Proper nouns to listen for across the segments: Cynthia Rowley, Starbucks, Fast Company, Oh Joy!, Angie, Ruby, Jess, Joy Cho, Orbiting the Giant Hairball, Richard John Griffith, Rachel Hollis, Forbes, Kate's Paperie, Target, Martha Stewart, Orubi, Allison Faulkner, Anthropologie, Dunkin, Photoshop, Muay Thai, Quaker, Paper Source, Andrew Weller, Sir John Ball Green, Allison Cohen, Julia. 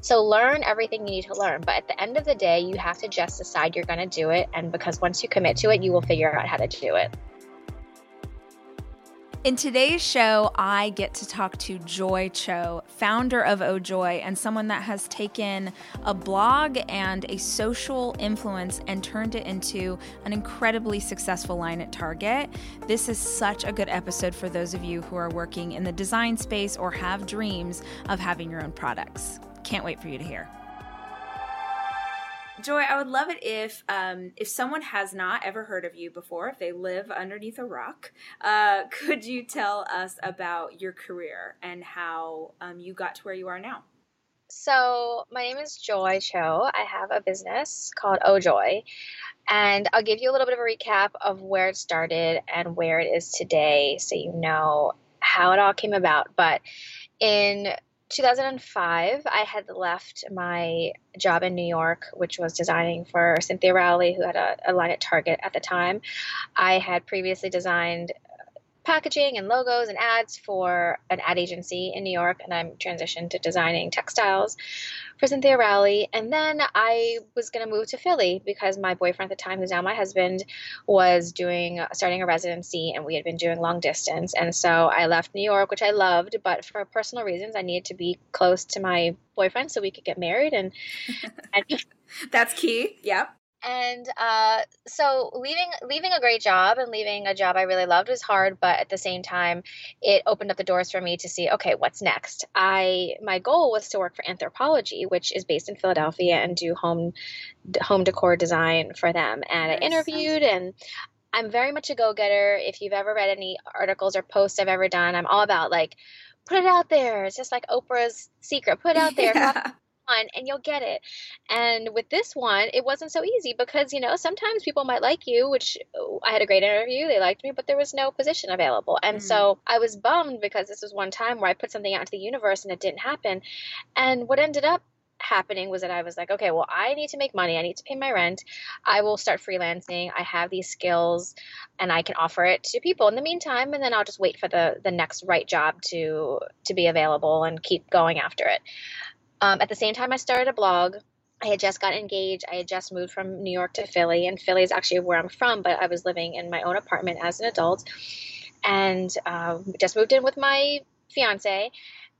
So learn everything you need to learn. But at the end of the day, you have to just decide you're going to do it. And because once you commit to it, you will figure out how to do it. In today's show, I get to talk to Joy Cho, founder of Oh Joy, and someone that has taken a blog and a social influence and turned it into an incredibly successful line at Target. This is such a good episode for those of you who are working in the design space or have dreams of having your own products. Can't wait for you to hear. Joy, I would love it if someone has not ever heard of you before, if they live underneath a rock, could you tell us about your career and how you got to where you are now? So my name is Joy Cho. I have a business called Oh Joy, and I'll give you a little bit of a recap of where it started and where it is today so you know how it all came about. But in 2005, I had left my job in New York, which was designing for Cynthia Rowley, who had a line at Target at the time. I had previously designed packaging and logos and ads for an ad agency in New York, and I'm transitioned to designing textiles for Cynthia Rowley. And then I was going to move to Philly because my boyfriend at the time, who's now my husband, was starting a residency, and we had been doing long distance. And so I left New York, which I loved, but for personal reasons, I needed to be close to my boyfriend so we could get married. And that's key. Yeah. And so leaving a great job and leaving a job I really loved was hard, but at the same time, it opened up the doors for me to see, okay, what's next? My goal was to work for Anthropologie, which is based in Philadelphia, and do home decor design for them. And I interviewed, and I'm very much a go-getter. If you've ever read any articles or posts I've ever done, I'm all about like, put it out there. It's just like Oprah's secret, put it out there. Yeah. And you'll get it. And with this one, it wasn't so easy because, you know, sometimes people might like you, which I had a great interview. They liked me, but there was no position available. And so I was bummed because this was one time where I put something out into the universe and it didn't happen. And what ended up happening was that I was like, okay, well, I need to make money. I need to pay my rent. I will start freelancing. I have these skills and I can offer it to people in the meantime. And then I'll just wait for the next right job to be available and keep going after it. At the same time, I started a blog. I had just gotten engaged. I had just moved from New York to Philly, and Philly is actually where I'm from, but I was living in my own apartment as an adult, and just moved in with my fiance.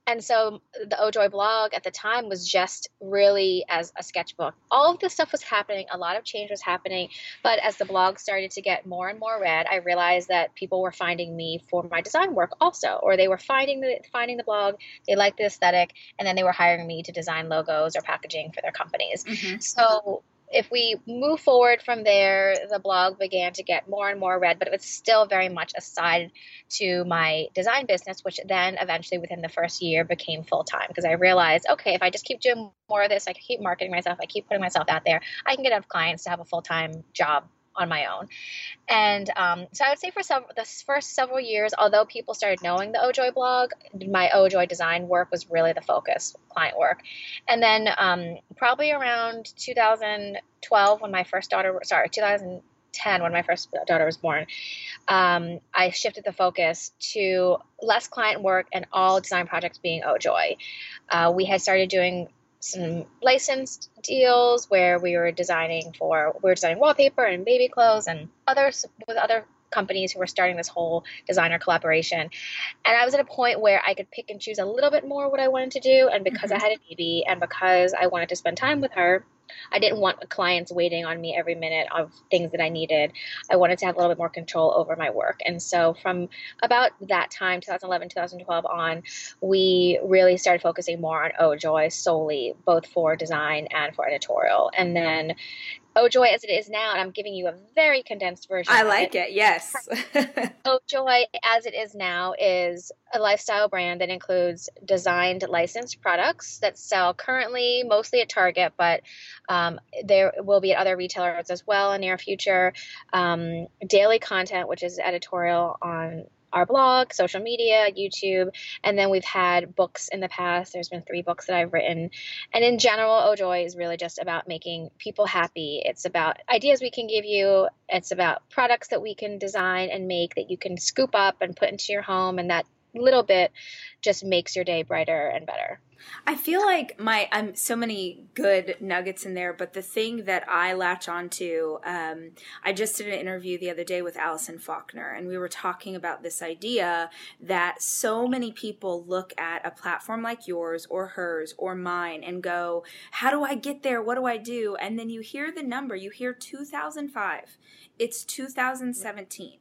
And so the Oh Joy blog at the time was just really as a sketchbook. All of this stuff was happening. A lot of change was happening. But as the blog started to get more and more read, I realized that people were finding me for my design work also, or they were finding the blog. They liked the aesthetic, and then they were hiring me to design logos or packaging for their companies. Mm-hmm. So if we move forward from there, the blog began to get more and more read, but it was still very much aside to my design business, which then eventually within the first year became full-time because I realized, okay, if I just keep doing more of this, I keep marketing myself, I keep putting myself out there, I can get enough clients to have a full-time job on my own. And so I would say for the first several years, although people started knowing the Oh Joy blog, my Oh Joy design work was really the focus, client work. And then probably around 2010 when my first daughter was born, I shifted the focus to less client work and all design projects being Oh Joy. We had started doing some licensed deals where we were designing wallpaper and baby clothes and others with other companies who were starting this whole designer collaboration. And I was at a point where I could pick and choose a little bit more what I wanted to do. And because I had a baby and because I wanted to spend time with her, I didn't want clients waiting on me every minute of things that I needed. I wanted to have a little bit more control over my work. And so from about that time, 2011, 2012 on, we really started focusing more on Oh Joy solely, both for design and for editorial. And then Oh Joy as it is now, and I'm giving you a very condensed version. I like it. Yes. Oh Joy as it is now is a lifestyle brand that includes designed licensed products that sell currently mostly at Target, but there will be at other retailers as well in the near future. Daily content, which is editorial on our blog, social media, YouTube, and then we've had books in the past. There's been 3 books that I've written. And in general, Oh Joy is really just about making people happy. It's about ideas we can give you. It's about products that we can design and make that you can scoop up and put into your home, and that little bit just makes your day brighter and better. I feel like so many good nuggets in there, but the thing that I latch onto, I just did an interview the other day with Allison Faulkner, and we were talking about this idea that so many people look at a platform like yours or hers or mine and go, how do I get there? What do I do? And then you hear the number, you hear 2005. It's 2017.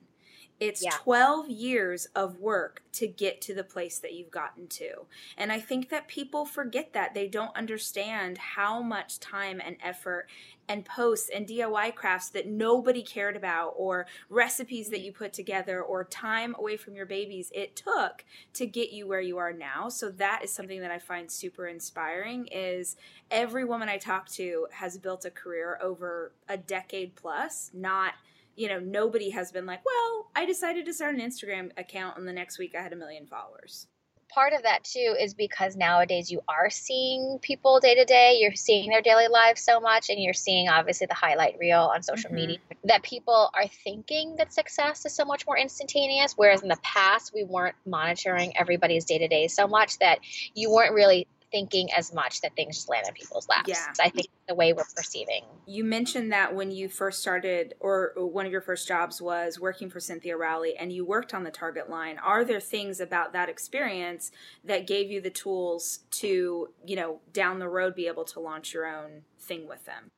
It's 12 years of work to get to the place that you've gotten to. And I think that people forget that. They don't understand how much time and effort and posts and DIY crafts that nobody cared about, or recipes that you put together, or time away from your babies it took to get you where you are now. So that is something that I find super inspiring, is every woman I talk to has built a career over a decade plus, not... You know, nobody has been like, well, I decided to start an Instagram account and the next week I had 1 million followers. Part of that, too, is because nowadays you are seeing people day to day. You're seeing their daily lives so much, and you're seeing, obviously, the highlight reel on social media, that people are thinking that success is so much more instantaneous, whereas in the past we weren't monitoring everybody's day to day so much that you weren't really thinking as much that things just land in people's laps. Yeah. I think the way we're perceiving. You mentioned that when you first started, or one of your first jobs was working for Cynthia Rowley, and you worked on the Target line. Are there things about that experience that gave you the tools to, you know, down the road be able to launch your own thing with them?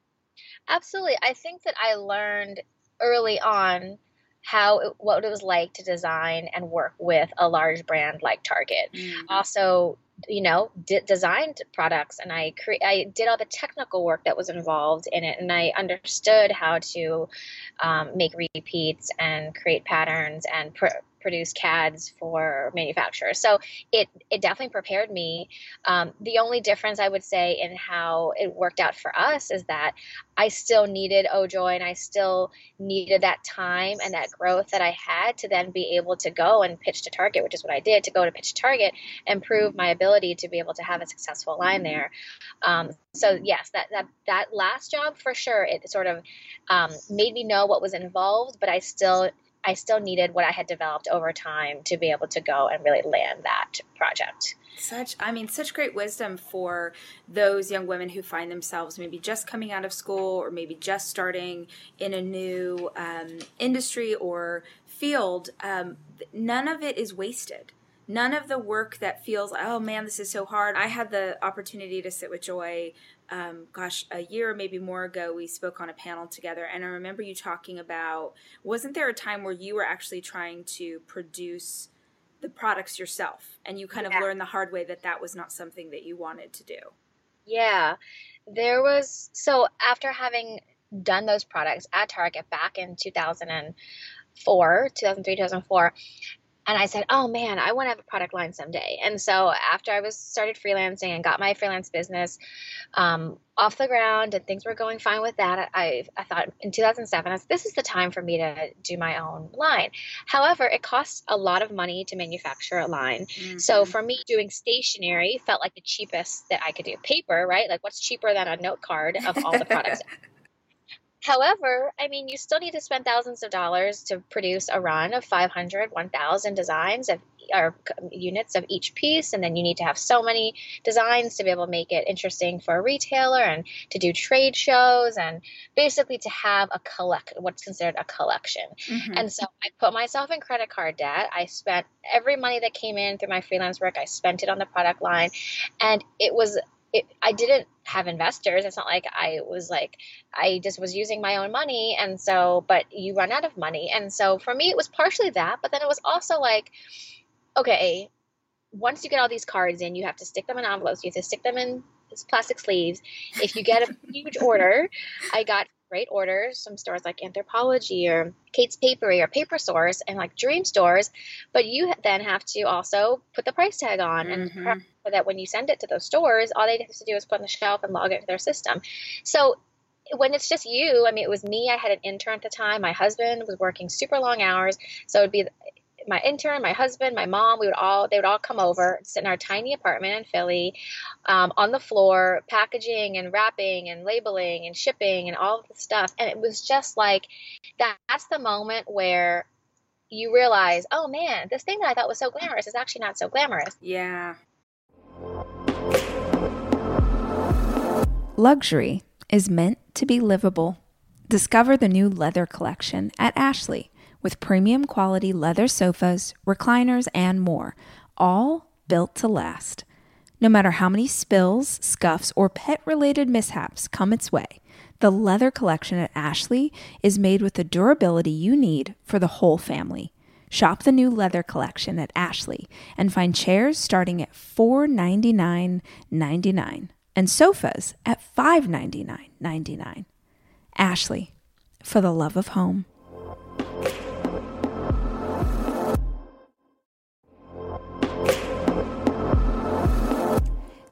Absolutely. I think that I learned early on what it was like to design and work with a large brand like Target. Also, you know, designed products, and I did all the technical work that was involved in it, and I understood how to make repeats and create patterns and produce CADs for manufacturers. So it definitely prepared me. The only difference I would say in how it worked out for us is that I still needed Joy, and I still needed that time and that growth that I had to then be able to go and pitch to Target, which is what I did, to go to pitch Target and prove my ability to be able to have a successful line there. So yes, that last job for sure, it sort of made me know what was involved, but I still needed what I had developed over time to be able to go and really land that project. Such great wisdom for those young women who find themselves maybe just coming out of school, or maybe just starting in a new industry or field. None of it is wasted. None of the work that feels, oh man, this is so hard. I had the opportunity to sit with Joy a year or maybe more ago. We spoke on a panel together, and I remember you talking about, wasn't there a time where you were actually trying to produce the products yourself, and you kind of learned the hard way that was not something that you wanted to do? Yeah, there was. So after having done those products at Target back in 2004, and I said, oh man, I want to have a product line someday. And so after I started freelancing and got my freelance business off the ground, and things were going fine with that, I thought in 2007, this is the time for me to do my own line. However, it costs a lot of money to manufacture a line. So for me, doing stationery felt like the cheapest that I could do. Paper, right? Like, what's cheaper than a note card of all the products? However, I mean, you still need to spend thousands of dollars to produce a run of 500, 1,000 designs or units of each piece. And then you need to have so many designs to be able to make it interesting for a retailer, and to do trade shows, and basically to have what's considered a collection. And so I put myself in credit card debt. I spent every money that came in through my freelance work. I spent it on the product line, and I didn't have investors. It's not like I just was using my own money. And so, but you run out of money. And so for me, it was partially that, but then it was also like, okay, once you get all these cards in, you have to stick them in envelopes. You have to stick them in plastic sleeves. If you get a huge order, I got great orders from stores like Anthropologie or Kate's Paperie or Paper Source and like dream stores, but you then have to also put the price tag on and so that when you send it to those stores, all they have to do is put on the shelf and log it to their system. So when it's just you, I mean, it was me. I had an intern at the time. My husband was working super long hours, so it'd be my intern, my husband, my mom, they would all come over, sit in our tiny apartment in Philly, on the floor, packaging and wrapping and labeling and shipping and all of the stuff. And it was just like, that's the moment where you realize, oh man, this thing that I thought was so glamorous is actually not so glamorous. Yeah. Luxury is meant to be livable. Discover the new leather collection at Ashley with premium quality leather sofas, recliners, and more, all built to last. No matter how many spills, scuffs, or pet-related mishaps come its way, the leather collection at Ashley is made with the durability you need for the whole family. Shop the new leather collection at Ashley and find chairs starting at $499.99 and sofas at $599.99. Ashley, for the love of home.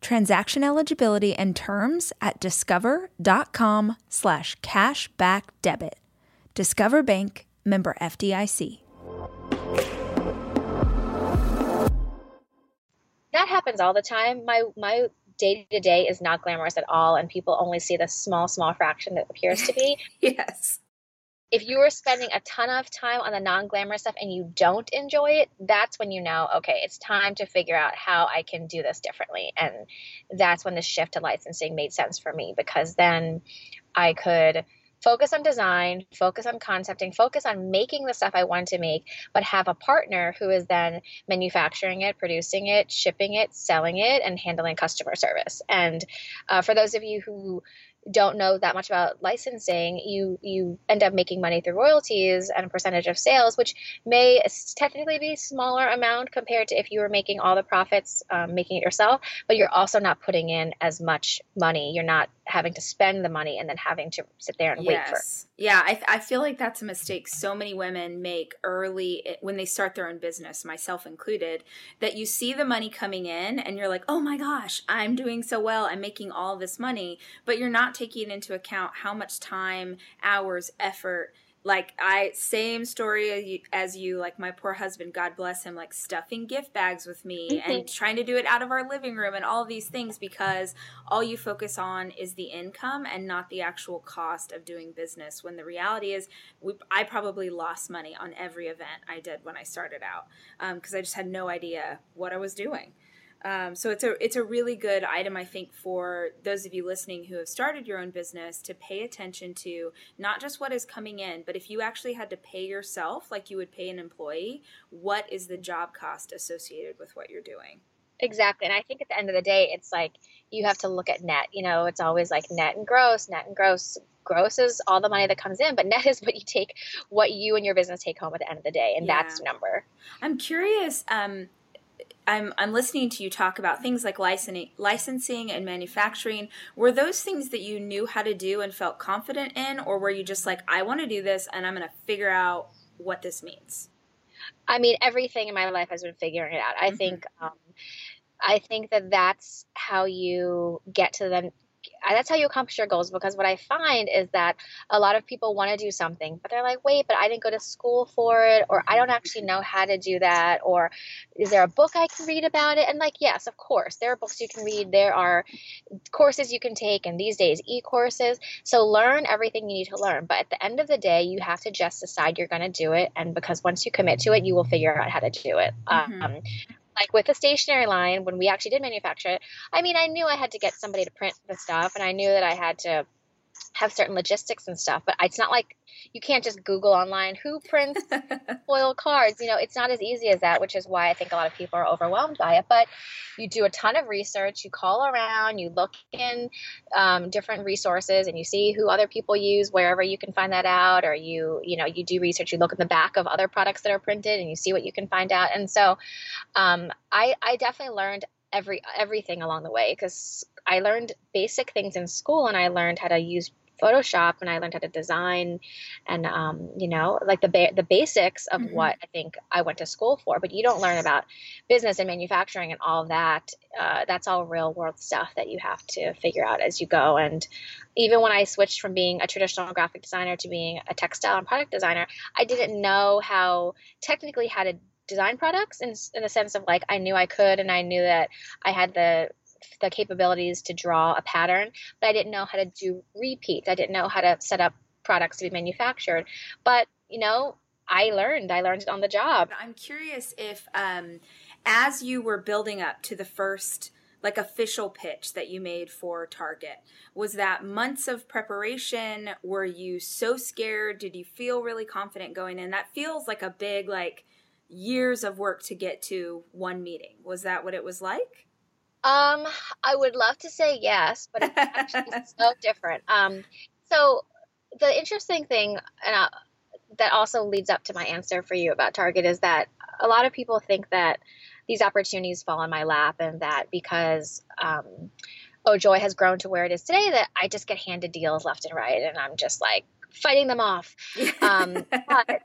Transaction eligibility and terms at discover.com/cashbackdebit. Discover Bank, member FDIC. That happens all the time. My day-to-day is not glamorous at all, and people only see the small fraction that appears to be. Yes. If you are spending a ton of time on the non-glamorous stuff and you don't enjoy it, that's when you know, okay, it's time to figure out how I can do this differently. And that's when the shift to licensing made sense for me, because then I could focus on design, focus on concepting, focus on making the stuff I wanted to make, but have a partner who is then manufacturing it, producing it, shipping it, selling it, and handling customer service. And for those of you who don't know that much about licensing, you end up making money through royalties and a percentage of sales, which may technically be a smaller amount compared to if you were making all the profits, making it yourself, but you're also not putting in as much money. You're not having to spend the money and then having to sit there and wait for it. Yeah, I feel like that's a mistake so many women make early when they start their own business, myself included, that you see the money coming in and you're like, oh my gosh, I'm doing so well. I'm making all this money, but you're not taking into account how much time, hours, effort. Like same story as you, like my poor husband, God bless him, like stuffing gift bags with me and trying to do it out of our living room and all these things, because all you focus on is the income and not the actual cost of doing business. When the reality is I probably lost money on every event I did when I started out, because I just had no idea what I was doing. So it's a really good item, I think, for those of you listening who have started your own business to pay attention to not just what is coming in, but if you actually had to pay yourself like you would pay an employee, what is the job cost associated with what you're doing? Exactly. And I think at the end of the day, it's like you have to look at net. You know, it's always like net and gross. Gross is all the money that comes in, but net is what you and your business take home at the end of the day. And that's the number. I'm curious. I'm listening to you talk about things like licensing and manufacturing. Were those things that you knew how to do and felt confident in, or were you just like, I want to do this and I'm going to figure out what this means? I mean, everything in my life has been figuring it out. Mm-hmm. I think that that's how you get to them. That's how you accomplish your goals, because what I find is that a lot of people want to do something, but they're like, wait, but I didn't go to school for it, or I don't actually know how to do that, or is there a book I can read about it? And like, yes, of course, there are books you can read. There are courses you can take, and these days, e-courses. So learn everything you need to learn. But at the end of the day, you have to just decide you're going to do it. And because once you commit to it, you will figure out how to do it. Mm-hmm. Like with the stationery line, when we actually did manufacture it, I mean, I knew I had to get somebody to print the stuff, and I knew that I had to have certain logistics and stuff, but it's not like you can't just Google online who prints foil cards. You know, it's not as easy as that, which is why I think a lot of people are overwhelmed by it. But you do a ton of research, you call around, you look in different resources, and you see who other people use wherever you can find that out, or you do research, you look in the back of other products that are printed, and you see what you can find out. And so I definitely learned everything along the way, because I learned basic things in school, and I learned how to use Photoshop and I learned how to design and, you know, like the basics of mm-hmm. what I think I went to school for, but you don't learn about business and manufacturing and all that. That's all real world stuff that you have to figure out as you go. And even when I switched from being a traditional graphic designer to being a textile and product designer, I didn't know how technically how to design products in the sense of like, I knew I could, and I knew that I had the capabilities to draw a pattern, but I didn't know how to do repeats. I didn't know how to set up products to be manufactured, but you know, I learned it on the job. I'm curious if, as you were building up to the first like official pitch that you made for Target, was that months of preparation? Were you so scared? Did you feel really confident going in? That feels like a big, like years of work to get to one meeting. Was that what it was like? I would love to say yes, but it's actually so different. So the interesting thing, and that also leads up to my answer for you about Target, is that a lot of people think that these opportunities fall in my lap, and that because Joy has grown to where it is today, that I just get handed deals left and right, and I'm just like fighting them off. But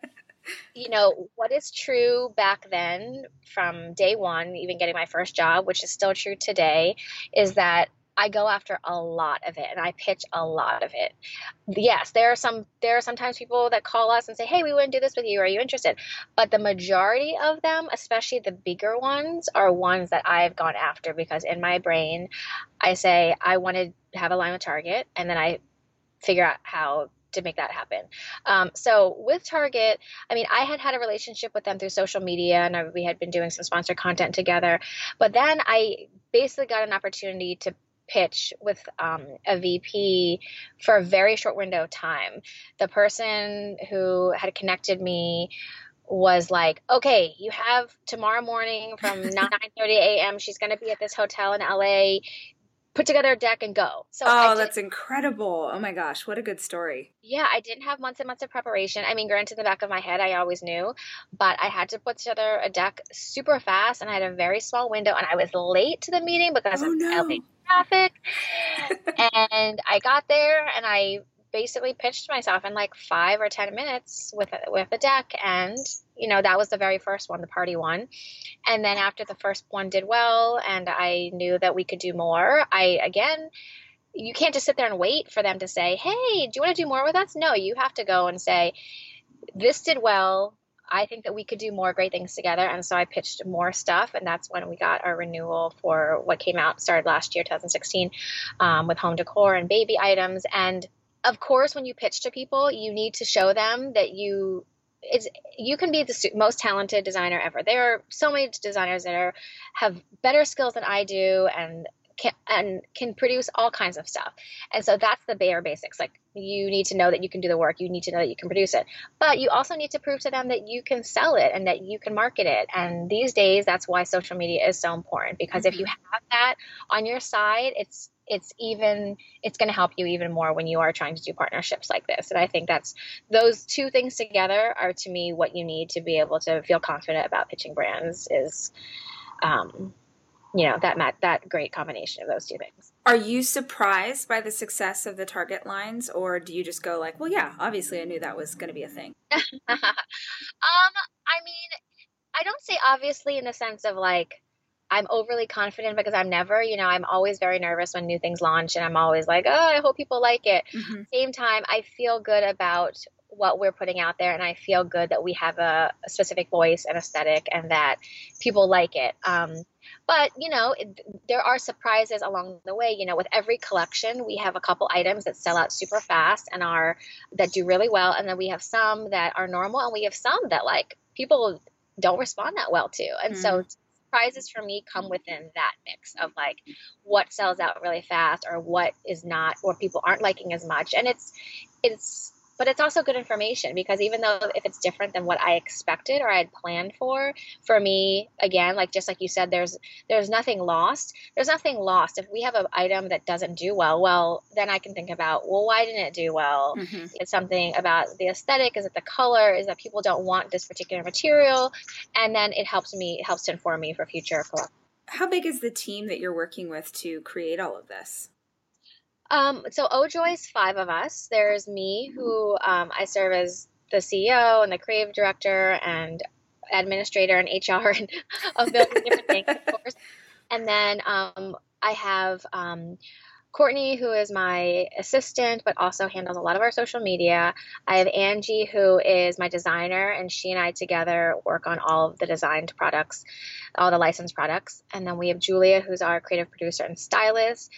you know, what is true back then from day one, even getting my first job, which is still true today, is that I go after a lot of it and I pitch a lot of it. Yes, there are sometimes people that call us and say, hey, we wouldn't do this with you. Are you interested? But the majority of them, especially the bigger ones, are ones that I've gone after because in my brain, I say, I want to have a line with Target, and then I figure out how to make that happen. So with Target, I mean, I had a relationship with them through social media, and we had been doing some sponsored content together. But then I basically got an opportunity to pitch with a VP for a very short window of time. The person who had connected me was like, okay, you have tomorrow morning from 9:30 a.m. She's going to be at this hotel in LA. Put together a deck and go. So that's incredible. Oh my gosh, what a good story. Yeah, I didn't have months and months of preparation. I mean, granted, in the back of my head, I always knew, but I had to put together a deck super fast, and I had a very small window, and I was late to the meeting because of LA traffic. And I got there, and I basically pitched myself in like 5 or 10 minutes with a deck, and you know, that was the very first one, the party one. And then after the first one did well and I knew that we could do more, you can't just sit there and wait for them to say, hey, do you want to do more with us? No, you have to go and say, this did well. I think that we could do more great things together. And so I pitched more stuff. And that's when we got our renewal for what started last year, 2016, with home decor and baby items. And of course, when you pitch to people, you need to show them that you can be the most talented designer ever. There are so many designers that have better skills than I do and can produce all kinds of stuff. And so that's the bare basics. Like, you need to know that you can do the work. You need to know that you can produce it. But you also need to prove to them that you can sell it and that you can market it. And these days, that's why social media is so important, because mm-hmm. if you have that on your side, it's going to help you even more when you are trying to do partnerships like this. And I think those two things together are, to me, what you need to be able to feel confident about pitching brands is, you know, that great combination of those two things. Are you surprised by the success of the Target lines, or do you just go like, well, yeah, obviously I knew that was going to be a thing? I mean, I don't say obviously in the sense of like, I'm overly confident, because I'm always very nervous when new things launch, and I'm always like, oh, I hope people like it. Mm-hmm. Same time, I feel good about what we're putting out there, and I feel good that we have a specific voice and aesthetic, and that people like it. But, you know, there are surprises along the way. You know, with every collection, we have a couple items that sell out super fast and that do really well, and then we have some that are normal, and we have some that, like, people don't respond that well to. And mm-hmm. so surprises for me come within that mix of like what sells out really fast, or what is not, or people aren't liking as much. And but it's also good information, because even though if it's different than what I expected or I had planned for me, again, like, just like you said, there's nothing lost. There's nothing lost. If we have an item that doesn't do well, then I can think about, well, why didn't it do well? Mm-hmm. It's something about the aesthetic. Is it the color? Is that people don't want this particular material? And then it helps to inform me for future collections. How big is the team that you're working with to create all of this? So Ojoy's five of us. There's me, who I serve as the CEO and the creative director and administrator and HR and a million different things, of course. And then I have Courtney, who is my assistant, but also handles a lot of our social media. I have Angie, who is my designer, and she and I together work on all of the designed products, all the licensed products. And then we have Julia, who's our creative producer and stylist,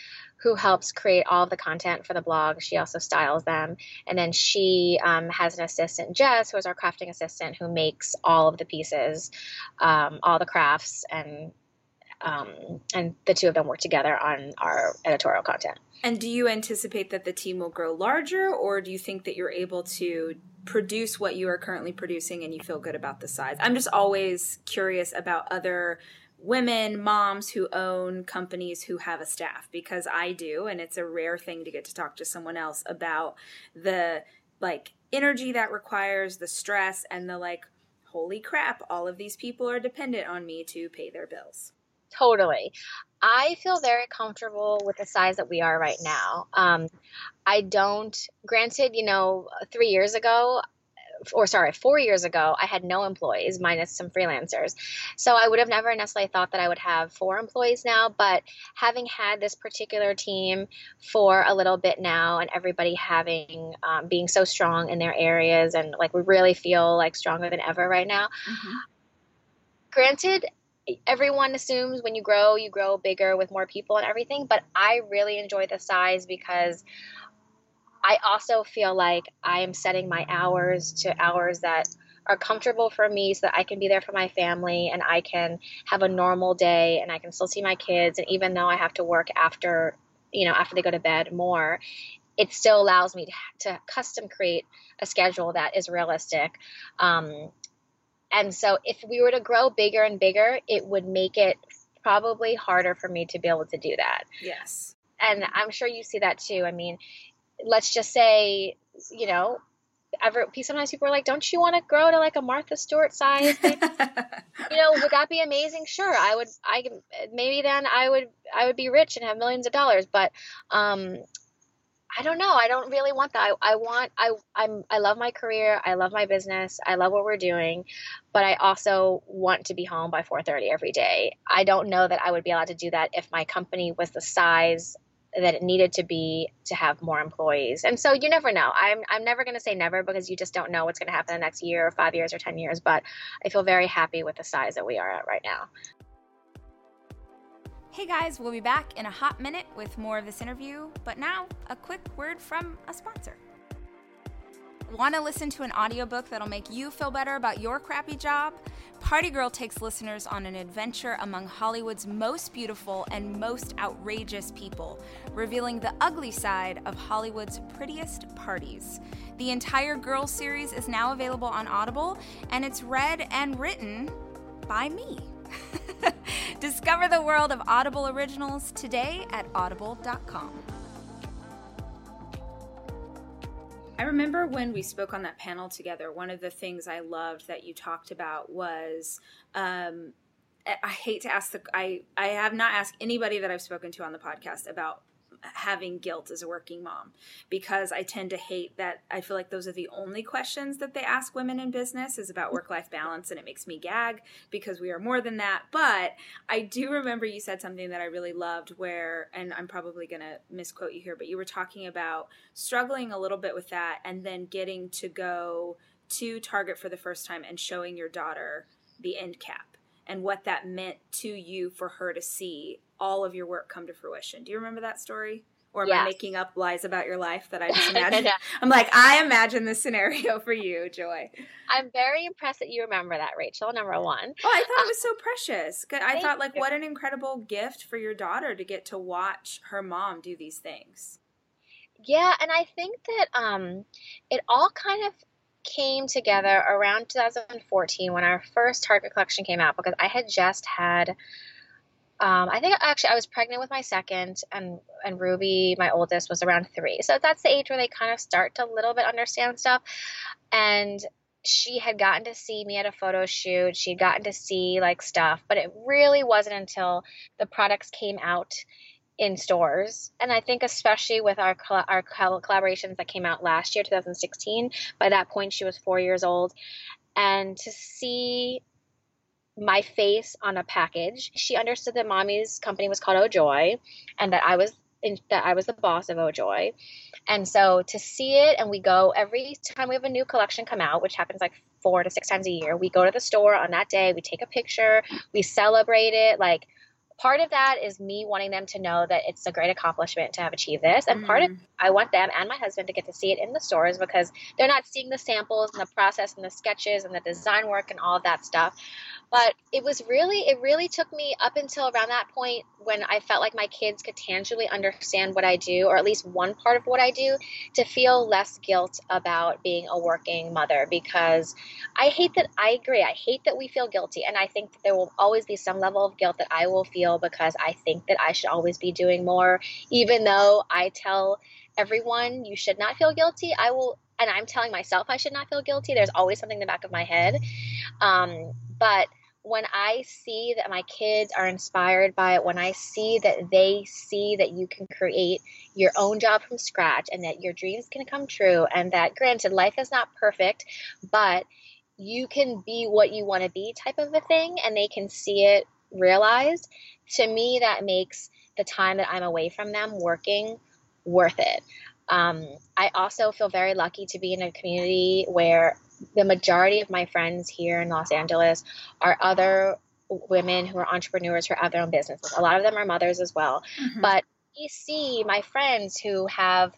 who helps create all of the content for the blog. She also styles them. And then she has an assistant, Jess, who is our crafting assistant, who makes all of the pieces, all the crafts, and the two of them work together on our editorial content. And do you anticipate that the team will grow larger, or do you think that you're able to produce what you are currently producing and you feel good about the size? I'm just always curious about other women, moms who own companies who have a staff, because I do, and it's a rare thing to get to talk to someone else about the like energy that requires, the stress, and the like, holy crap, all of these people are dependent on me to pay their bills. Totally. I feel very comfortable with the size that we are right now. Granted, 4 years ago, I had no employees minus some freelancers. So I would have never necessarily thought that I would have 4 employees now, but having had this particular team for a little bit now and everybody having, being so strong in their areas, and like, we really feel like stronger than ever right now. Mm-hmm. Granted, everyone assumes when you grow bigger with more people and everything. But I really enjoy the size because I also feel like I am setting my hours to hours that are comfortable for me so that I can be there for my family and I can have a normal day and I can still see my kids. And even though I have to work after, after they go to bed more, it still allows me to custom create a schedule that is realistic. And so if we were to grow bigger and bigger, it would make it probably harder for me to be able to do that. Yes. And I'm sure you see that too. I mean, let's just say, sometimes people are like, don't you want to grow to like a Martha Stewart size? Would that be amazing? Sure. I would be rich and have millions of dollars, but, I don't know. I don't really want that. I love my career. I love my business. I love what we're doing, but I also want to be home by 4:30 every day. I don't know that I would be allowed to do that if my company was the size that it needed to be to have more employees. And so you never know. I'm never going to say never, because you just don't know what's going to happen the next year or 5 years or 10 years, but I feel very happy with the size that we are at right now. Hey guys, we'll be back in a hot minute with more of this interview, but now a quick word from a sponsor. Want to listen to an audiobook that'll make you feel better about your crappy job? Party Girl takes listeners on an adventure among Hollywood's most beautiful and most outrageous people, revealing the ugly side of Hollywood's prettiest parties. The entire Girl series is now available on Audible, and it's read and written by me. Discover the world of Audible Originals today at audible.com. I remember when we spoke on that panel together, one of the things I loved that you talked about was, I have not asked anybody that I've spoken to on the podcast about having guilt as a working mom, because I tend to hate that. I feel like those are the only questions that they ask women in business, is about work-life balance, and it makes me gag because we are more than that. But I do remember you said something that I really loved where, and I'm probably going to misquote you here, but you were talking about struggling a little bit with that and then getting to go to Target for the first time and showing your daughter the end cap and what that meant to you for her to see all of your work come to fruition. Do you remember that story? Or am I making up lies about your life that I just imagined? I'm like, I imagine this scenario for you, Joy. I'm very impressed that you remember that, Rachel, number one. Oh, I thought it was so precious. I thought, like, what an incredible gift for your daughter to get to watch her mom do these things. Yeah, and I think that it all kind of came together around 2014 when our first Target collection came out, because I had just had... I think actually I was pregnant with my second, and Ruby, my oldest, was around 3. So that's the age where they kind of start to a little bit understand stuff. And she had gotten to see me at a photo shoot. She had gotten to see like stuff, but it really wasn't until the products came out in stores. And I think especially with our collaborations that came out last year, 2016, by that point she was 4 years old. And to see my face on a package, she understood that mommy's company was called Oh Joy and that I was the boss of Oh Joy. And so to see it, and we go every time we have a new collection come out, which happens like 4 to 6 times a year, we go to the store on that day, we take a picture, we celebrate it. Like, part of that is me wanting them to know that it's a great accomplishment to have achieved this. And part of I want them and my husband to get to see it in the stores, because they're not seeing the samples and the process and the sketches and the design work and all of that stuff. But it really took me up until around that point when I felt like my kids could tangibly understand what I do, or at least one part of what I do, to feel less guilt about being a working mother. Because I hate that we feel guilty. And I think that there will always be some level of guilt that I will feel, because I think that I should always be doing more, even though I tell everyone you should not feel guilty. And I'm telling myself I should not feel guilty. There's always something in the back of my head. But when I see that my kids are inspired by it, when I see that they see that you can create your own job from scratch and that your dreams can come true, and that, granted, life is not perfect, but you can be what you want to be type of a thing, and they can see it realized, to me that makes the time that I'm away from them working worth it. I also feel very lucky to be in a community where the majority of my friends here in Los Angeles are other women who are entrepreneurs who have their own businesses. A lot of them are mothers as well. Mm-hmm. But we see my friends who have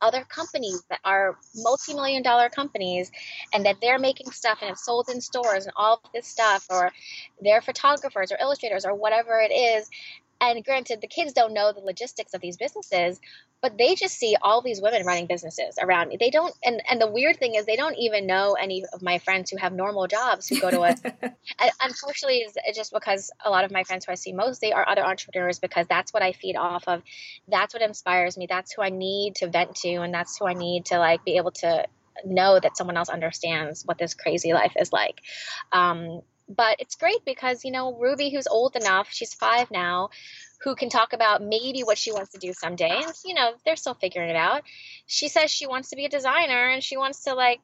other companies that are multi-million dollar companies, and that they're making stuff and it's sold in stores and all of this stuff, or they're photographers or illustrators or whatever it is. And granted, the kids don't know the logistics of these businesses, but they just see all these women running businesses around me. They don't, and the weird thing is they don't even know any of my friends who have normal jobs who go to a, unfortunately, it's just because a lot of my friends who I see mostly are other entrepreneurs, because that's what I feed off of. That's what inspires me. That's who I need to vent to. And that's who I need to like be able to know that someone else understands what this crazy life is like. But it's great because, you know, Ruby, who's old enough, she's 5 now, who can talk about maybe what she wants to do someday. And, you know, they're still figuring it out. She says she wants to be a designer and she wants to, like,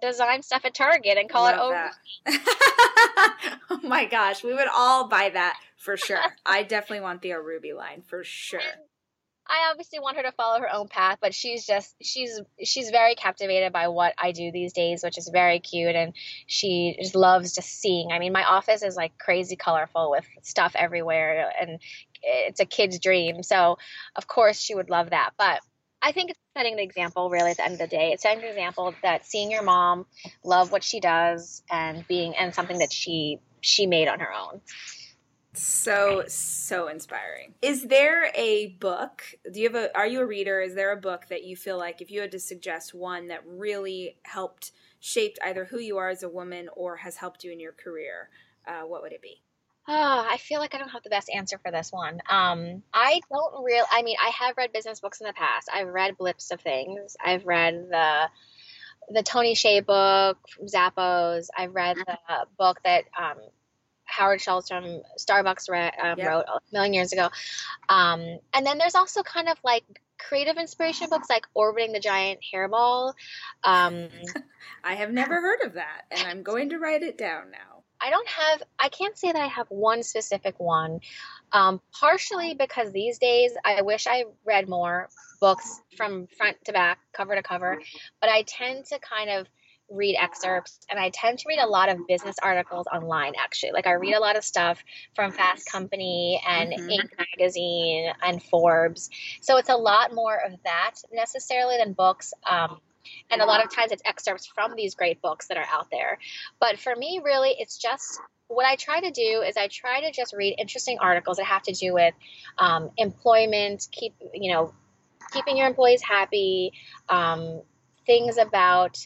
design stuff at Target and call it Orubi. Oh, my gosh. We would all buy that for sure. I definitely want the Orubi line for sure. I obviously want her to follow her own path, but she's very captivated by what I do these days, which is very cute. And she just loves just seeing. I mean, my office is like crazy colorful with stuff everywhere, and it's a kid's dream. So of course she would love that. But I think it's setting an example really at the end of the day. It's setting an example that seeing your mom love what she does and something that she made on her own. So inspiring. Is there a book? Are you a reader? Is there a book that you feel like if you had to suggest one that really helped shape either who you are as a woman or has helped you in your career, what would it be? Oh, I feel like I don't have the best answer for this one. I have read business books in the past. I've read blips of things. I've read the Tony Hsieh book from Zappos. I've read the book that, Howard Schultz from Starbucks wrote a million years ago. And then there's also kind of like creative inspiration books like Orbiting the Giant Hairball. I have never heard of that, and I'm going to write it down now. I can't say that I have one specific one, partially because these days I wish I read more books from front to back, cover to cover, but I tend to kind of read excerpts, and I tend to read a lot of business articles online, actually. Like I read a lot of stuff from Fast Company and Inc. Magazine and Forbes. So it's a lot more of that necessarily than books. And a lot of times it's excerpts from these great books that are out there. But for me, really, it's just what I try to do is I try to just read interesting articles that have to do with employment, keeping your employees happy, things about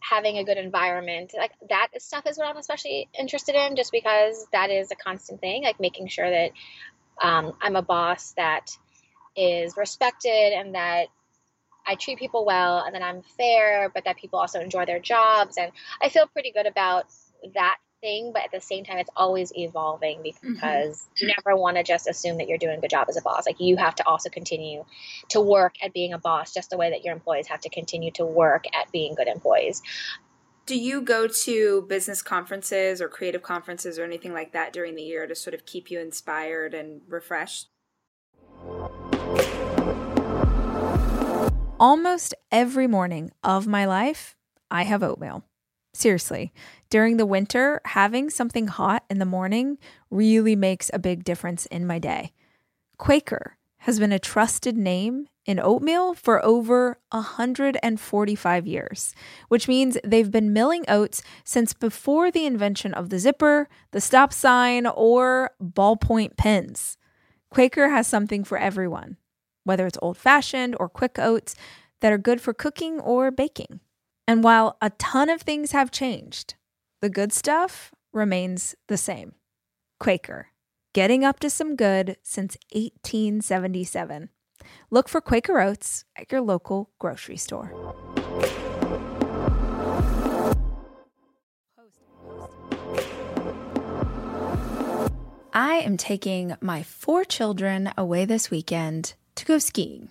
having a good environment. Like that stuff is what I'm especially interested in, just because that is a constant thing, like making sure that I'm a boss that is respected and that I treat people well and that I'm fair, but that people also enjoy their jobs. And I feel pretty good about that thing, but at the same time, it's always evolving because mm-hmm. you never want to just assume that you're doing a good job as a boss. Like, you have to also continue to work at being a boss just the way that your employees have to continue to work at being good employees. Do you go to business conferences or creative conferences or anything like that during the year to sort of keep you inspired and refreshed? Almost every morning of my life, I have oatmeal. Seriously, during the winter, having something hot in the morning really makes a big difference in my day. Quaker has been a trusted name in oatmeal for over 145 years, which means they've been milling oats since before the invention of the zipper, the stop sign, or ballpoint pens. Quaker has something for everyone, whether it's old-fashioned or quick oats that are good for cooking or baking. And while a ton of things have changed, the good stuff remains the same. Quaker, getting up to some good since 1877. Look for Quaker Oats at your local grocery store. I am taking my 4 children away this weekend to go skiing.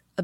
a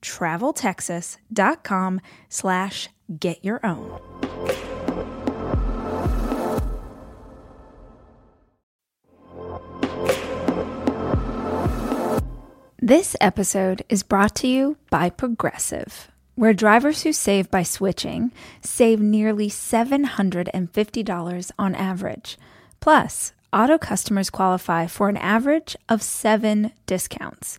traveltexas.com/getyourown. This episode is brought to you by Progressive, where drivers who save by switching save nearly $750 on average. Plus, auto customers qualify for an average of 7 discounts.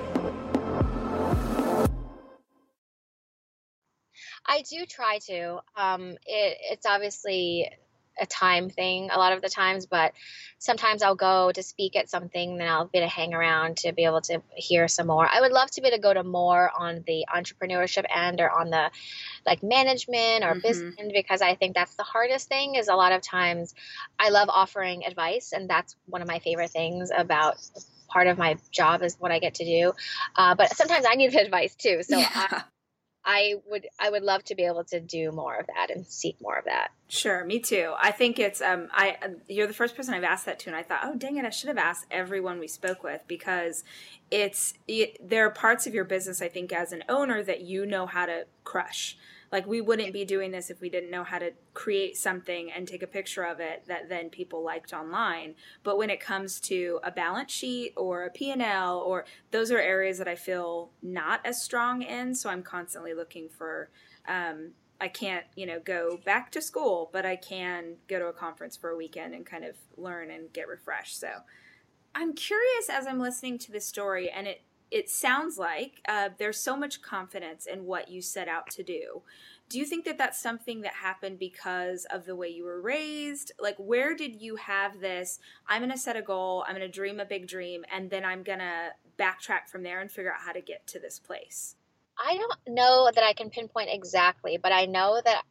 I do try to. It's obviously a time thing a lot of the times, but sometimes I'll go to speak at something, then I'll be to hang around to be able to hear some more. I would love to be able to go to more on the entrepreneurship end or on the like management or business end, because I think that's the hardest thing. Is a lot of times I love offering advice, and that's one of my favorite things about part of my job is what I get to do. But sometimes I need advice too. So yeah. I would love to be able to do more of that and seek more of that. Sure, me too. I think it's you're the first person I've asked that to, and I thought, oh dang it, I should have asked everyone we spoke with, because there are parts of your business I think as an owner that you know how to crush. Like, we wouldn't be doing this if we didn't know how to create something and take a picture of it that then people liked online. But when it comes to a balance sheet or a P&L, or those are areas that I feel not as strong in. So I'm constantly looking for, I can't, go back to school, but I can go to a conference for a weekend and kind of learn and get refreshed. So I'm curious, as I'm listening to this story, and it sounds like there's so much confidence in what you set out to do. Do you think that that's something that happened because of the way you were raised? Like, where did you have this, I'm going to set a goal, I'm going to dream a big dream, and then I'm going to backtrack from there and figure out how to get to this place? I don't know that I can pinpoint exactly, but I know that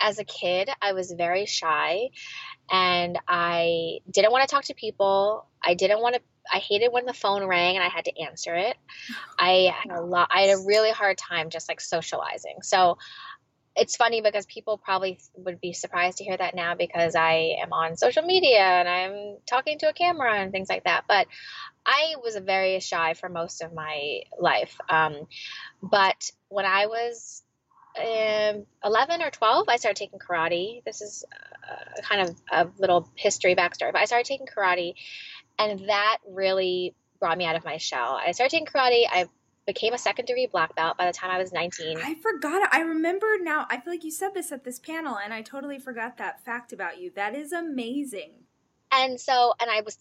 as a kid, I was very shy and I didn't want to talk to people. I hated when the phone rang and I had to answer it. I had a really hard time just like socializing. So it's funny because people probably would be surprised to hear that now, because I am on social media and I'm talking to a camera and things like that. But I was very shy for most of my life. But when I was 11 or 12, I started taking karate. This is kind of a little history backstory, but I started taking karate, and that really brought me out of my shell. I started taking karate. I became a second-degree black belt by the time I was 19. I forgot. I remember now. I feel like you said this at this panel, and I totally forgot that fact about you. That is amazing. And so, and I was,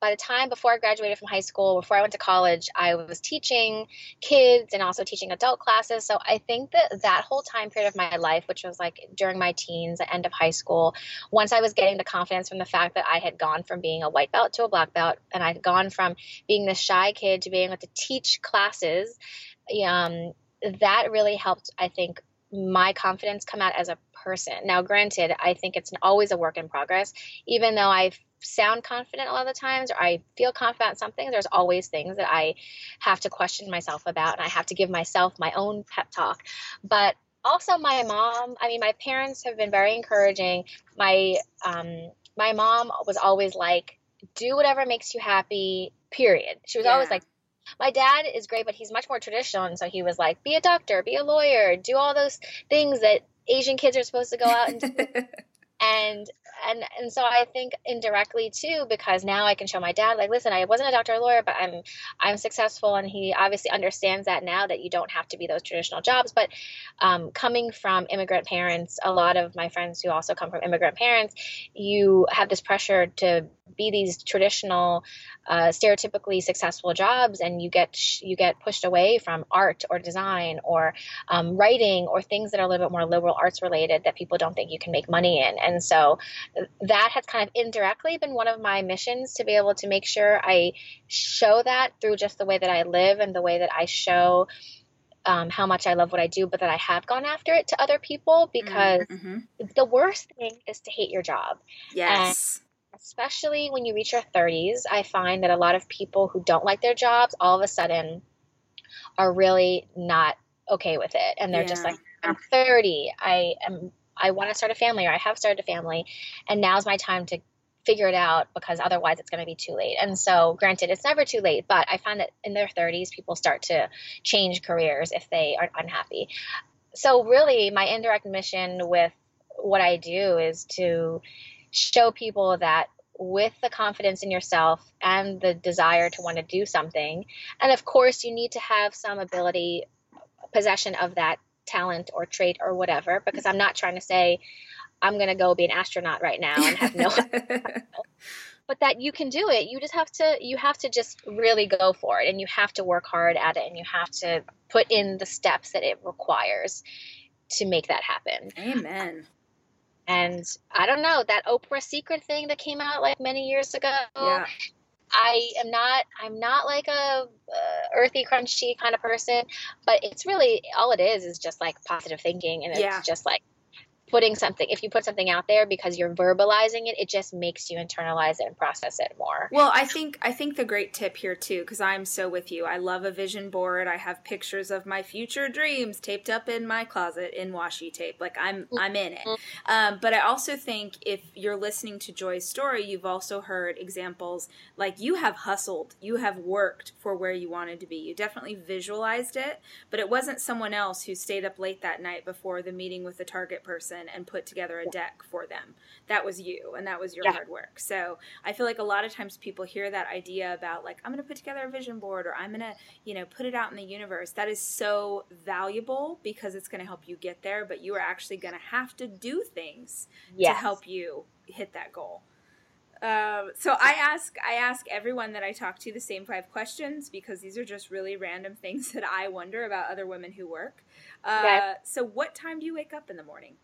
by the time before I graduated from high school, before I went to college, I was teaching kids and also teaching adult classes. So I think that whole time period of my life, which was like during my teens, the end of high school, once I was getting the confidence from the fact that I had gone from being a white belt to a black belt, and I had gone from being this shy kid to being able to teach classes, that really helped, I think, my confidence come out as a person. Now, granted, I think it's always a work in progress. Even though I sound confident a lot of the times, or I feel confident in some things, there's always things that I have to question myself about, and I have to give myself my own pep talk. But also my mom, my parents have been very encouraging. My mom was always like, do whatever makes you happy, period. She was always like, my dad is great, but he's much more traditional. And so he was like, be a doctor, be a lawyer, do all those things that Asian kids are supposed to go out and do. And so I think indirectly too, because now I can show my dad, like, listen, I wasn't a doctor or lawyer, but I'm successful. And he obviously understands that now, that you don't have to be those traditional jobs. But coming from immigrant parents, a lot of my friends who also come from immigrant parents, you have this pressure to be these traditional, stereotypically successful jobs, and you get pushed away from art or design or writing or things that are a little bit more liberal arts related that people don't think you can make money in. And so that has kind of indirectly been one of my missions, to be able to make sure I show that through just the way that I live and the way that I show how much I love what I do, but that I have gone after it to other people, because the worst thing is to hate your job. Yes. And especially when you reach your 30s, I find that a lot of people who don't like their jobs all of a sudden are really not okay with it. And they're just like, I'm 30. I want to start a family, or I have started a family, and now's my time to figure it out, because otherwise it's going to be too late. And so, granted, it's never too late, but I find that in their 30s, people start to change careers if they aren't unhappy. So really, my indirect mission with what I do is to show people that with the confidence in yourself and the desire to want to do something, and of course, you need to have some ability, possession of that talent or trait or whatever, because I'm not trying to say I'm going to go be an astronaut right now and have no but that you can do it. You just have to, just really go for it, and you have to work hard at it, and you have to put in the steps that it requires to make that happen. Amen. And I don't know, that Oprah Secret thing that came out like many years ago. Yeah. I'm not like a earthy, crunchy kind of person, but it's really, all it is just like positive thinking. And it's just like, putting something, if you put something out there because you're verbalizing it, it just makes you internalize it and process it more. Well, I think the great tip here too, because I'm so with you. I love a vision board. I have pictures of my future dreams taped up in my closet in washi tape. Like I'm in it. But I also think if you're listening to Joy's story, you've also heard examples like you have hustled, you have worked for where you wanted to be. You definitely visualized it, but it wasn't someone else who stayed up late that night before the meeting with the Target person and put together a deck for them. That was you, and that was your hard work. So I feel like a lot of times people hear that idea about like, I'm going to put together a vision board, or I'm going to, you know, put it out in the universe. That is so valuable because it's going to help you get there, but you are actually going to have to do things to help you hit that goal. So I ask everyone that I talk to the same 5 questions because these are just really random things that I wonder about other women who work. So what time do you wake up in the morning?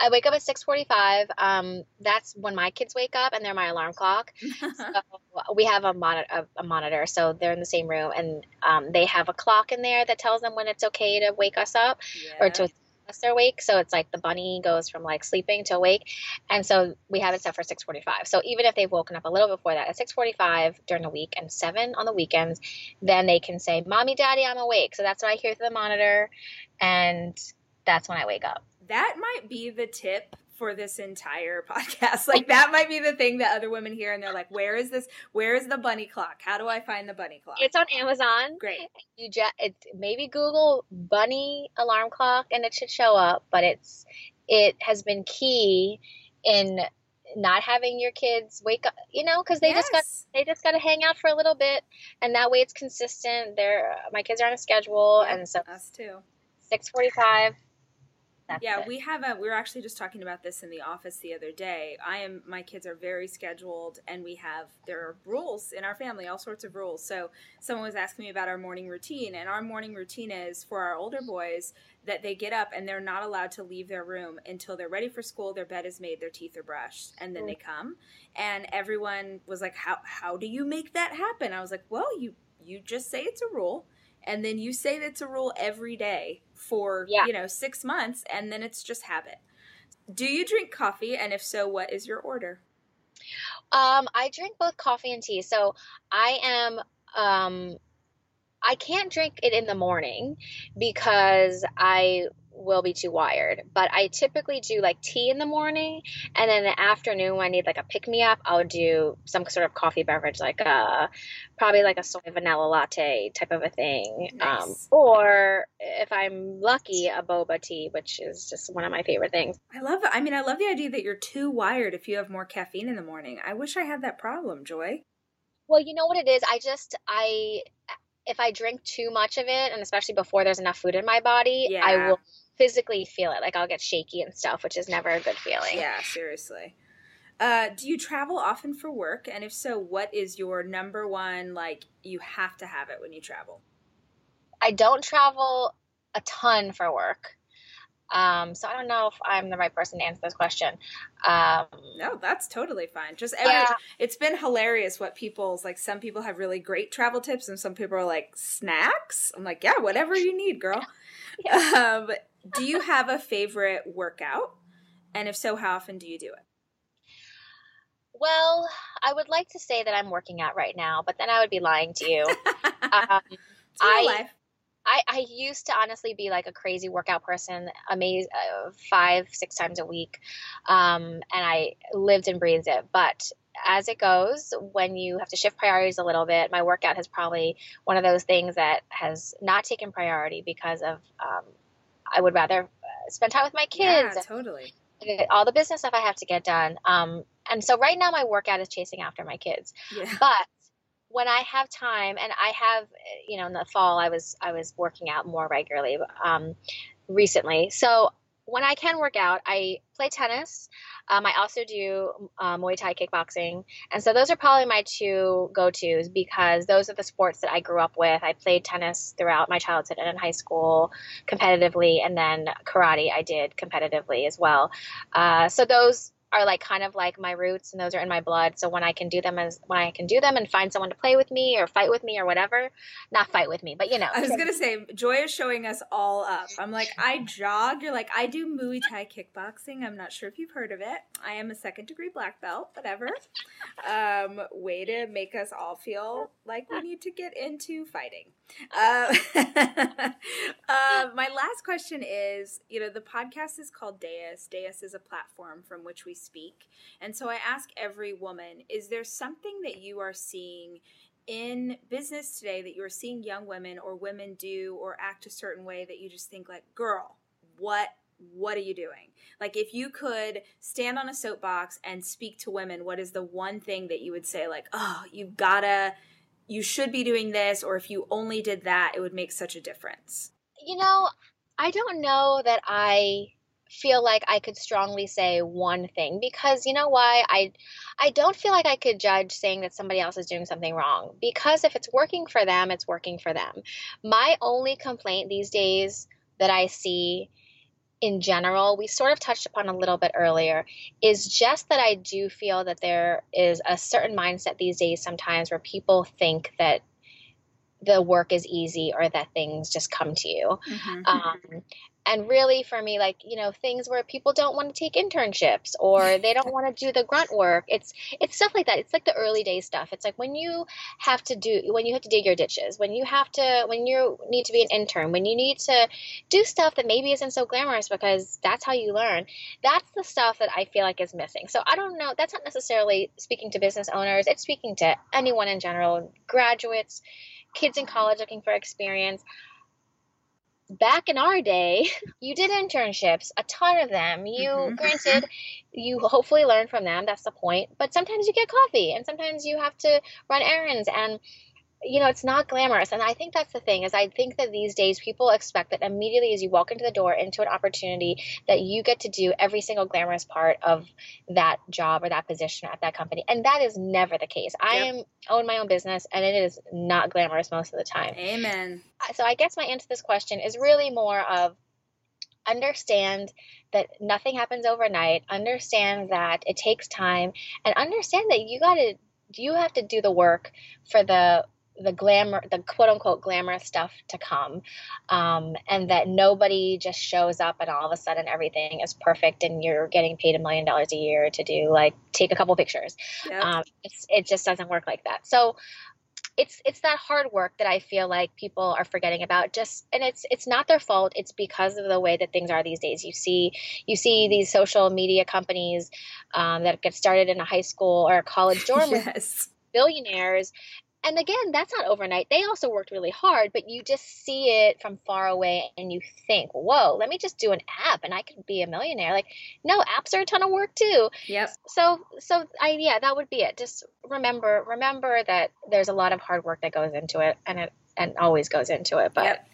I wake up at 6:45. That's when my kids wake up, and they're my alarm clock. So we have a monitor, so they're in the same room, and they have a clock in there that tells them when it's okay to wake us up or to us they're awake. So it's like the bunny goes from like sleeping to awake, and so we have it set for 6:45. So even if they've woken up a little before that, at 6:45 during the week and 7 on the weekends, then they can say, "Mommy, Daddy, I'm awake." So that's what I hear through the monitor, and that's when I wake up. That might be the tip for this entire podcast. Like that might be the thing that other women hear and they're like, where is this? Where is the bunny clock? How do I find the bunny clock? It's on Amazon. Great. You just, maybe Google bunny alarm clock and it should show up, but it has been key in not having your kids wake up, you know, because they just got to hang out for a little bit, and that way it's consistent. My kids are on a schedule, and so us too. 6:45. That's it. We were actually just talking about this in the office the other day. My kids are very scheduled, and there are rules in our family, all sorts of rules. So someone was asking me about our morning routine, and our morning routine is for our older boys that they get up and they're not allowed to leave their room until they're ready for school, their bed is made, their teeth are brushed, and then they come. And everyone was like, how do you make that happen? I was like, well, you just say it's a rule. And then you say that's a rule every day for, 6 months, and then it's just habit. Do you drink coffee? And if so, what is your order? I drink both coffee and tea. So I can't drink it in the morning because I will be too wired. But I typically do like tea in the morning, and then in the afternoon when I need like a pick-me-up, I'll do some sort of coffee beverage, like probably like a soy vanilla latte type of a thing. Nice. Or if I'm lucky, a boba tea, which is just one of my favorite things. I love the idea that you're too wired if you have more caffeine in the morning. I wish I had that problem, Joy. Well, you know what it is? If I drink too much of it, and especially before there's enough food in my body, I will physically feel it. Like I'll get shaky and stuff, which is never a good feeling. Yeah, seriously. Do you travel often for work? And if so, what is your number one, like, you have to have it when you travel? I don't travel a ton for work. So I don't know if I'm the right person to answer this question. No, that's totally fine. It's been hilarious what people's, like, some people have really great travel tips and some people are like, snacks? I'm like, yeah, whatever you need, girl. Yeah. Do you have a favorite workout? And if so, how often do you do it? Well, I would like to say that I'm working out right now, but then I would be lying to you. It's real life. I used to honestly be like a crazy workout person, 5-6 times a week, and I lived and breathed it. But as it goes, when you have to shift priorities a little bit, my workout is probably one of those things that has not taken priority because of I would rather spend time with my kids. Yeah, totally. All the business stuff I have to get done. And so right now my workout is chasing after my kids. Yeah. But when I have time, and I have, you know, in the fall I was working out more regularly recently. So when I can work out, I play tennis. I also do Muay Thai, kickboxing. And so those are probably my 2 go-tos because those are the sports that I grew up with. I played tennis throughout my childhood and in high school competitively, and then karate I did competitively as well. So those are like kind of like my roots, and those are in my blood. So when I can do them and find someone to play with me or fight with me or whatever, not fight with me, but you know. I was going to say, Joy is showing us all up. I'm like, I jog. You're like, I do Muay Thai kickboxing. I'm not sure if you've heard of it. I am a 2nd degree black belt, whatever. Way to make us all feel like we need to get into fighting. My last question is, you know, the podcast is called Deus. Deus is a platform from which we speak. And so I ask every woman, is there something that you are seeing in business today that you're seeing young women or women do or act a certain way that you just think like, girl, what are you doing? Like, if you could stand on a soapbox and speak to women, what is the one thing that you would say like, oh, you should be doing this, or if you only did that, it would make such a difference? You know, I don't know that I feel like I could strongly say one thing, because you know why? I don't feel like I could judge saying that somebody else is doing something wrong, because if it's working for them, it's working for them. My only complaint these days that I see in general, we sort of touched upon a little bit earlier, is just that I do feel that there is a certain mindset these days sometimes where people think that the work is easy or that things just come to you. Mm-hmm. And really for me, like, you know, things where people don't want to take internships or they don't want to do the grunt work. It's stuff like that. It's like the early day stuff. It's like when you have to dig your ditches, when you need to be an intern, when you need to do stuff that maybe isn't so glamorous because that's how you learn. That's the stuff that I feel like is missing. So I don't know. That's not necessarily speaking to business owners. It's speaking to anyone in general, graduates, kids in college looking for experience. Back in our day, you did internships, a ton of them. Granted, you hopefully learn from them. That's the point. But sometimes you get coffee and sometimes you have to run errands and, you know, it's not glamorous. And I think that's the thing, is I think that these days people expect that immediately as you walk into the door into an opportunity that you get to do every single glamorous part of that job or that position at that company. And that is never the case. Yep. I own my own business and it is not glamorous most of the time. Amen. So I guess my answer to this question is really more of understand that nothing happens overnight, understand that it takes time, and understand that you have to do the work for the quote unquote glamorous stuff to come. And that nobody just shows up and all of a sudden everything is perfect and you're getting paid $1 million a year to do like, take a couple pictures. Yep. It just doesn't work like that. So it's that hard work that I feel like people are forgetting about, and it's not their fault. It's because of the way that things are these days. You see these social media companies, that get started in a high school or a college dorm. Yes. Billionaires. And again, that's not overnight. They also worked really hard, but you just see it from far away and you think, whoa, let me just do an app and I could be a millionaire. Like, no, apps are a ton of work too. Yep. So that would be it. Just remember that there's a lot of hard work that goes into it, and it always goes into it. But yep.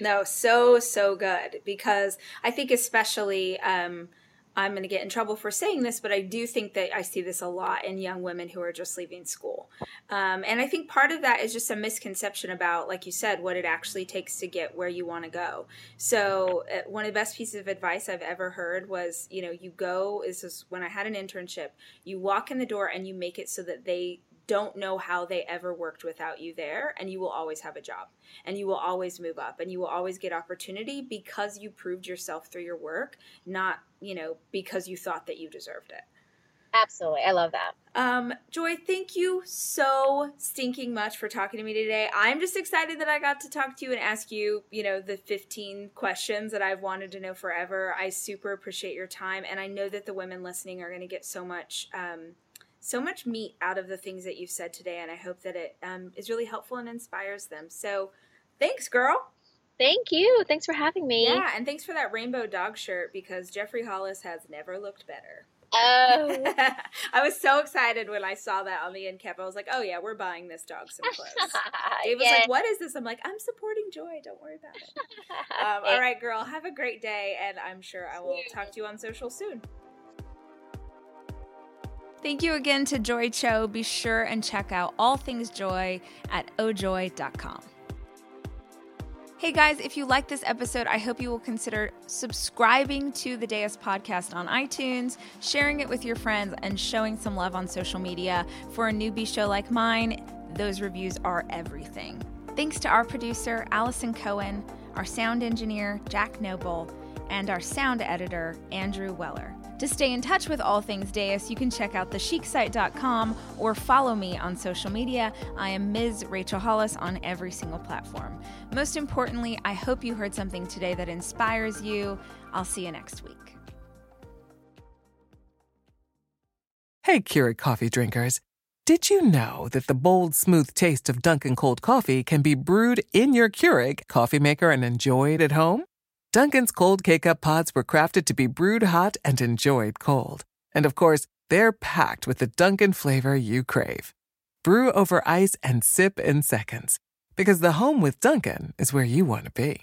No, so good. Because I think especially, I'm going to get in trouble for saying this, but I do think that I see this a lot in young women who are just leaving school. And I think part of that is just a misconception about, like you said, what it actually takes to get where you want to go. So one of the best pieces of advice I've ever heard was, you know, this is when I had an internship, you walk in the door and you make it so that they don't know how they ever worked without you there, and you will always have a job, and you will always move up, and you will always get opportunity because you proved yourself through your work, not, you know, because you thought that you deserved it. Absolutely. I love that. Joy, thank you so stinking much for talking to me today. I'm just excited that I got to talk to you and ask you, you know, the 15 questions that I've wanted to know forever. I super appreciate your time. And I know that the women listening are going to get so much meat out of the things that you've said today, and I hope that it is really helpful and inspires them. So thanks, girl. Thank you. Thanks for having me. Yeah, and thanks for that rainbow dog shirt, because Jeffrey Hollis has never looked better. Oh. I was so excited when I saw that on the end cap. I was like, oh, yeah, we're buying this dog some clothes. Dave was like, what is this? I'm like, I'm supporting Joy. Don't worry about it. All right, girl. Have a great day, and I'm sure I will talk to you on social soon. Thank you again to Joy Cho. Be sure and check out all things Joy at ojoy.com. Hey guys, if you like this episode, I hope you will consider subscribing to the Deus podcast on iTunes, sharing it with your friends, and showing some love on social media. For a newbie show like mine, those reviews are everything. Thanks to our producer, Allison Cohen, our sound engineer, Jack Noble, and our sound editor, Andrew Weller. To stay in touch with all things Deus, you can check out thechicsite.com or follow me on social media. I am Ms. Rachel Hollis on every single platform. Most importantly, I hope you heard something today that inspires you. I'll see you next week. Hey, Keurig coffee drinkers. Did you know that the bold, smooth taste of Dunkin' cold coffee can be brewed in your Keurig coffee maker and enjoyed at home? Dunkin's cold K-Cup pods were crafted to be brewed hot and enjoyed cold. And of course, they're packed with the Dunkin' flavor you crave. Brew over ice and sip in seconds. Because the home with Dunkin' is where you want to be.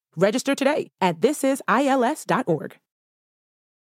Register today at thisisils.org.